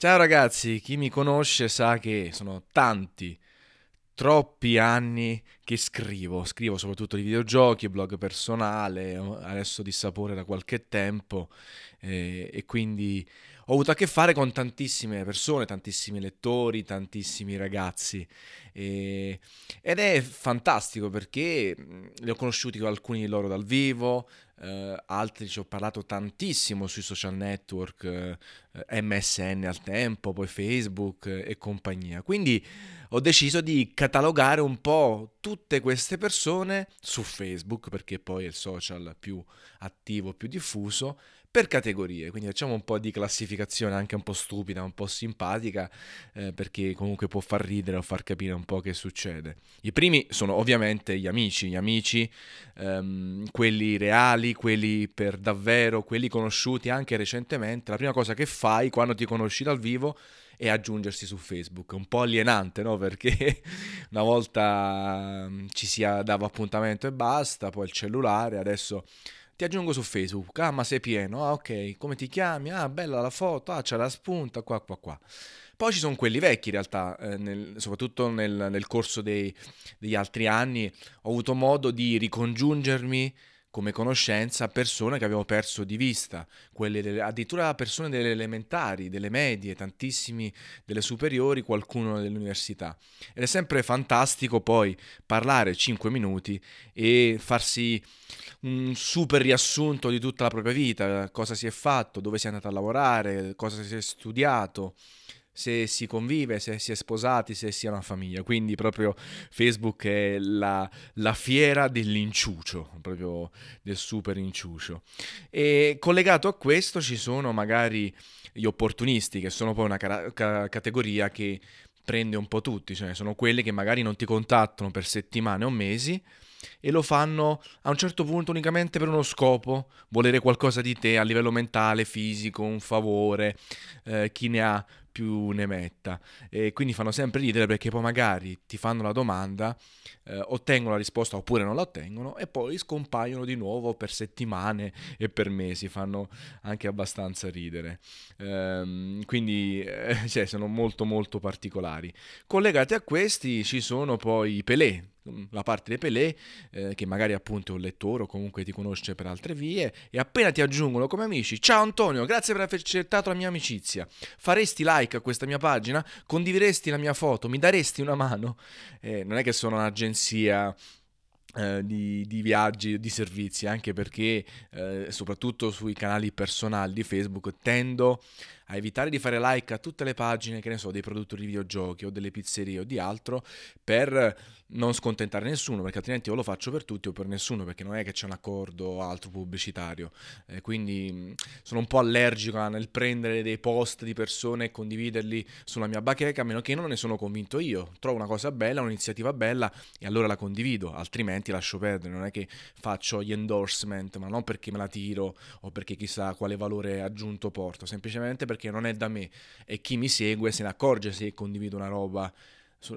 Ciao ragazzi, chi mi conosce sa che sono tanti, troppi anni che scrivo soprattutto di videogiochi, blog personale, adesso di sapore da qualche tempo e quindi ho avuto a che fare con tantissime persone, tantissimi lettori, tantissimi ragazzi ed è fantastico perché li ho conosciuti alcuni di loro dal vivo, altri ci ho parlato tantissimo sui social network, MSN al tempo, poi Facebook e compagnia. Quindi ho deciso di catalogare un po' tutte queste persone su Facebook, perché poi è il social più attivo, più diffuso, per categorie. Quindi facciamo un po' di classificazione anche un po' stupida, un po' simpatica, perché comunque può far ridere o far capire un po' che succede. I primi sono ovviamente gli amici, quelli reali, quelli per davvero, quelli conosciuti anche recentemente. La prima cosa che fai quando ti conosci dal vivo è aggiungersi su Facebook, un po' alienante, no? Perché una volta ci si dava appuntamento e basta, poi il cellulare, adesso ti aggiungo su Facebook, ah ma sei pieno, ah ok, come ti chiami, ah bella la foto, ah c'è la spunta, qua. Poi ci sono quelli vecchi in realtà, soprattutto nel corso degli altri anni ho avuto modo di ricongiungermi come conoscenza persone che avevo perso di vista, addirittura persone delle elementari, delle medie, tantissimi delle superiori, qualcuno dell'università. Ed è sempre fantastico poi parlare 5 minuti e farsi un super riassunto di tutta la propria vita, cosa si è fatto, dove si è andato a lavorare, cosa si è studiato, se si convive, se si è sposati, se si è una famiglia. Quindi proprio Facebook è la fiera dell'inciucio, proprio del super inciucio. E collegato a questo ci sono magari gli opportunisti, che sono poi una categoria che prende un po' tutti, cioè sono quelli che magari non ti contattano per settimane o mesi e lo fanno a un certo punto unicamente per uno scopo, volere qualcosa di te a livello mentale, fisico, un favore, chi ne ha più ne metta, e quindi fanno sempre ridere perché poi magari ti fanno la domanda, ottengono la risposta oppure non la ottengono e poi scompaiono di nuovo per settimane e per mesi, fanno anche abbastanza ridere, quindi cioè, sono molto molto particolari. Collegati a questi ci sono poi i Pelé, la parte dei Pelé, che magari appunto è un lettore o comunque ti conosce per altre vie e appena ti aggiungono come amici, ciao Antonio, grazie per aver accettato la mia amicizia, faresti like a questa mia pagina, condivideresti la mia foto, mi daresti una mano, non è che sono un'agenzia di viaggi, di servizi, anche perché soprattutto sui canali personali di Facebook tendo a evitare di fare like a tutte le pagine, che ne so, dei produttori di videogiochi o delle pizzerie o di altro, per non scontentare nessuno, perché altrimenti o lo faccio per tutti o per nessuno, perché non è che c'è un accordo o altro pubblicitario, quindi sono un po' allergico nel prendere dei post di persone e condividerli sulla mia bacheca, a meno che non ne sono convinto io, trovo una cosa bella, un'iniziativa bella e allora la condivido, altrimenti lascio perdere, non è che faccio gli endorsement, ma non perché me la tiro o perché chissà quale valore aggiunto porto, semplicemente perché non è da me e chi mi segue se ne accorge se condivido una roba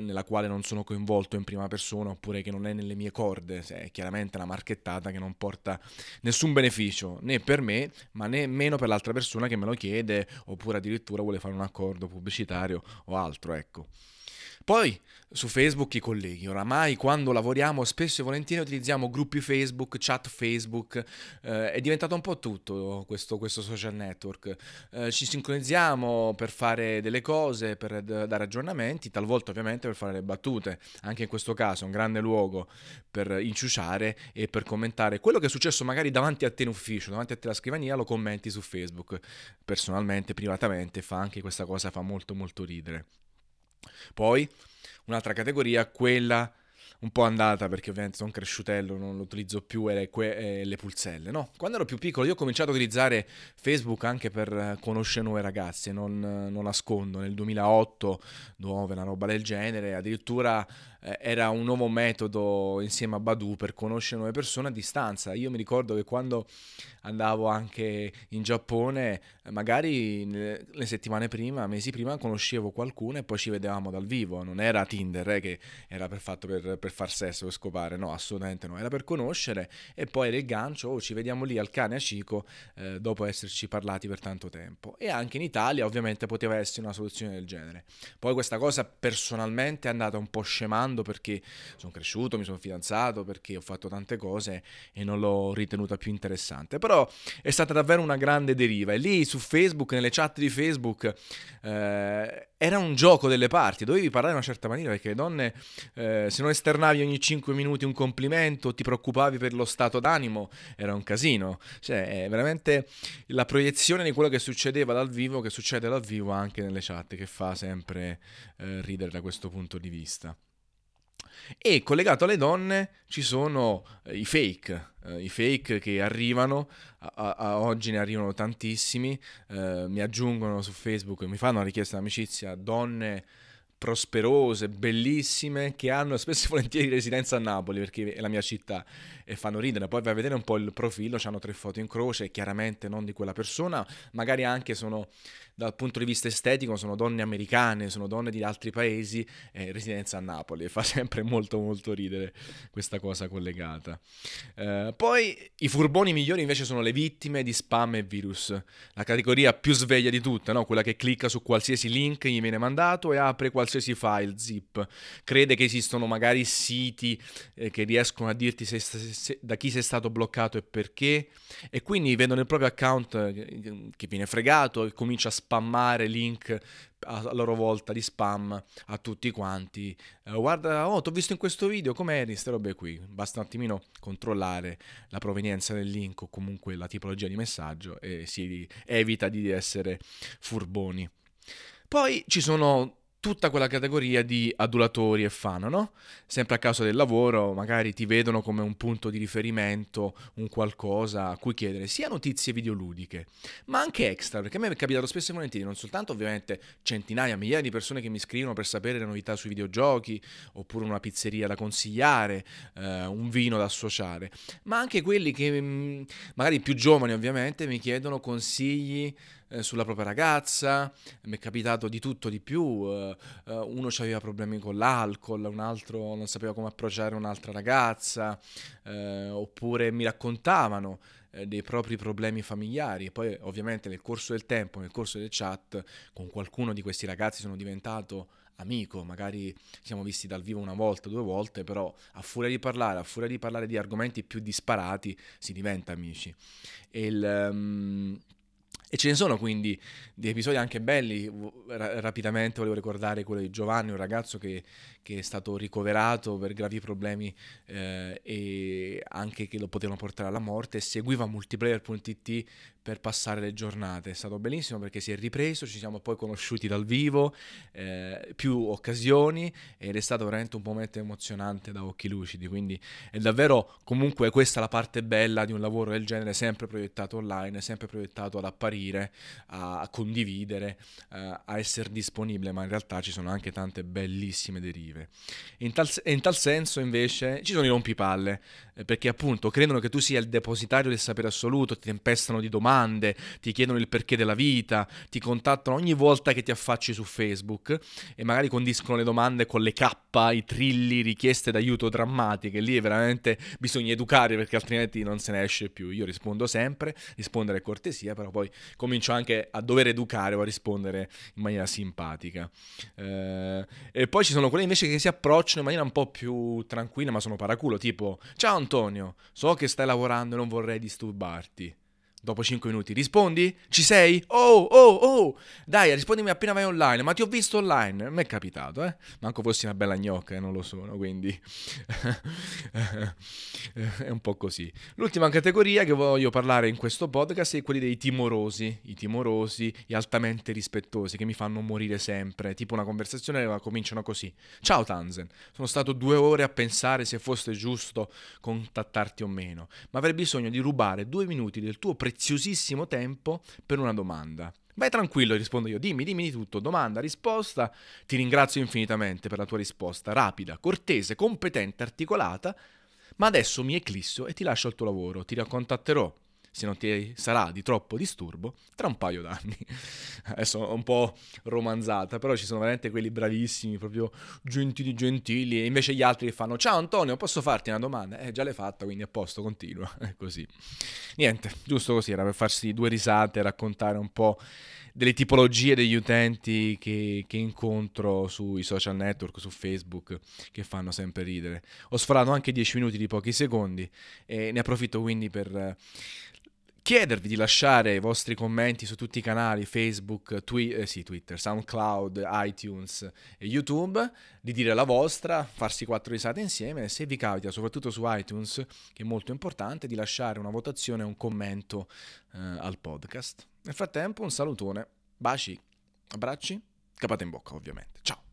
nella quale non sono coinvolto in prima persona oppure che non è nelle mie corde, è chiaramente una marchettata che non porta nessun beneficio né per me ma nemmeno per l'altra persona che me lo chiede oppure addirittura vuole fare un accordo pubblicitario o altro, ecco. Poi su Facebook i colleghi, oramai quando lavoriamo spesso e volentieri utilizziamo gruppi Facebook, chat Facebook, è diventato un po' tutto questo social network, ci sincronizziamo per fare delle cose, per dare aggiornamenti, talvolta ovviamente per fare le battute, anche in questo caso un grande luogo per inciuciare e per commentare quello che è successo magari davanti a te in ufficio, davanti a te la scrivania, lo commenti su Facebook, personalmente, privatamente, fa anche questa cosa, fa molto molto ridere. Poi un'altra categoria, quella un po' andata perché ovviamente sono cresciutello, non lo utilizzo più, le pulselle, no? Quando ero più piccolo io ho cominciato a utilizzare Facebook anche per conoscere nuove ragazze, non nascondo, nel 2008-2009, una roba del genere, addirittura era un nuovo metodo insieme a Badoo per conoscere nuove persone a distanza. Io mi ricordo che quando andavo anche in Giappone, magari le settimane prima, mesi prima, conoscevo qualcuno e poi ci vedevamo dal vivo, non era Tinder, che era fatto per far sesso o scopare, no, assolutamente no, era per conoscere e poi era il gancio, oh, ci vediamo lì al cane a Cico, dopo esserci parlati per tanto tempo. E anche in Italia ovviamente poteva essere una soluzione del genere. Poi questa cosa personalmente è andata un po' scemando perché sono cresciuto, mi sono fidanzato, perché ho fatto tante cose e non l'ho ritenuta più interessante, però è stata davvero una grande deriva. E lì su Facebook, nelle chat di Facebook, era un gioco delle parti, dovevi parlare in una certa maniera perché le donne, se non esternavi ogni 5 minuti un complimento, ti preoccupavi per lo stato d'animo, era un casino. Cioè è veramente la proiezione di quello che succedeva dal vivo, che succede dal vivo anche nelle chat, che fa sempre ridere da questo punto di vista. E collegato alle donne ci sono i fake che arrivano, a oggi ne arrivano tantissimi, mi aggiungono su Facebook e mi fanno una richiesta d'amicizia donne prosperose, bellissime, che hanno spesso e volentieri residenza a Napoli perché è la mia città, e fanno ridere. Poi vai a vedere un po' il profilo, c'hanno 3 foto in croce, chiaramente non di quella persona, magari anche sono, dal punto di vista estetico, sono donne americane, sono donne di altri paesi, residenza a Napoli, e fa sempre molto molto ridere questa cosa collegata. Poi i furboni migliori invece sono le vittime di spam e virus, la categoria più sveglia di tutte, no? Quella che clicca su qualsiasi link gli viene mandato e apre qualsiasi file zip, crede che esistano magari siti che riescono a dirti se da chi sei stato bloccato e perché, e quindi vedono il proprio account che viene fregato e comincia a spammare link a loro volta di spam a tutti quanti. Guarda, oh, t'ho visto in questo video, com'eri? Queste robe qui. Basta un attimino controllare la provenienza del link o comunque la tipologia di messaggio e si evita di essere furboni. Poi ci sono tutta quella categoria di adulatori e fan, no? Sempre a causa del lavoro, magari ti vedono come un punto di riferimento, un qualcosa a cui chiedere sia notizie videoludiche, ma anche extra, perché a me è capitato spesso e volentieri, non soltanto ovviamente centinaia, migliaia di persone che mi scrivono per sapere le novità sui videogiochi, oppure una pizzeria da consigliare, un vino da associare, ma anche quelli che, magari più giovani ovviamente, mi chiedono consigli sulla propria ragazza. Mi è capitato di tutto di più, uno aveva problemi con l'alcol, un altro non sapeva come approcciare un'altra ragazza, oppure mi raccontavano dei propri problemi familiari. E poi ovviamente nel corso del tempo, nel corso delle chat, con qualcuno di questi ragazzi sono diventato amico, magari ci siamo visti dal vivo una volta, 2 volte, però a furia di parlare di argomenti più disparati si diventa amici. E ce ne sono quindi di episodi anche belli. Rapidamente volevo ricordare quello di Giovanni, un ragazzo che è stato ricoverato per gravi problemi e anche che lo potevano portare alla morte, e seguiva Multiplayer.it per passare le giornate. È stato bellissimo perché si è ripreso, ci siamo poi conosciuti dal vivo, più occasioni, ed è stato veramente un momento emozionante da occhi lucidi. Quindi è davvero, comunque, questa la parte bella di un lavoro del genere, sempre proiettato online, sempre proiettato ad apparire, a condividere, a essere disponibile, ma in realtà ci sono anche tante bellissime derive. In tal senso invece ci sono i rompipalle, perché appunto credono che tu sia il depositario del sapere assoluto, ti tempestano di domande, ti chiedono il perché della vita, ti contattano ogni volta che ti affacci su Facebook e magari condiscono le domande con le K, i trilli, richieste d'aiuto drammatiche. Lì veramente bisogna educare, perché altrimenti non se ne esce più. Io rispondo sempre, rispondere è cortesia, però poi comincio anche a dover educare o a rispondere in maniera simpatica. E poi ci sono quelli invece che si approcciano in maniera un po' più tranquilla, ma sono paraculo, tipo: ciao Antonio, so che stai lavorando e non vorrei disturbarti. Dopo 5 minuti, rispondi? Ci sei? Oh, dai, rispondimi appena vai online, ma ti ho visto online. Mi è capitato, manco fossi una bella gnocca, non lo sono, quindi è un po' così. L'ultima categoria che voglio parlare in questo podcast è quelli dei timorosi, e altamente rispettosi, che mi fanno morire sempre. Tipo una conversazione la cominciano così: ciao Tanzen, sono stato 2 ore a pensare se fosse giusto contattarti o meno, ma avrei bisogno di rubare 2 minuti del tuo preziosissimo tempo per una domanda. Vai tranquillo, rispondo io, dimmi di tutto, domanda, risposta. Ti ringrazio infinitamente per la tua risposta rapida, cortese, competente, articolata, ma adesso mi eclisso e ti lascio al tuo lavoro, ti ricontatterò. se non ti sarà di troppo disturbo, tra un paio d'anni. Adesso un po' romanzata, però ci sono veramente quelli bravissimi, proprio gentili, e invece gli altri che fanno: ciao Antonio, posso farti una domanda? Già l'hai fatta, quindi a posto, continua. È così. Niente, giusto così, era per farsi due risate, raccontare un po' delle tipologie degli utenti che incontro sui social network, su Facebook, che fanno sempre ridere. Ho sforato anche 10 minuti di pochi secondi e ne approfitto quindi per chiedervi di lasciare i vostri commenti su tutti i canali Facebook, Twitter, SoundCloud, iTunes e YouTube, di dire la vostra, farsi 4 risate insieme, e se vi capita, soprattutto su iTunes, che è molto importante, di lasciare una votazione e un commento al podcast. Nel frattempo un salutone, baci, abbracci, capate in bocca ovviamente, ciao!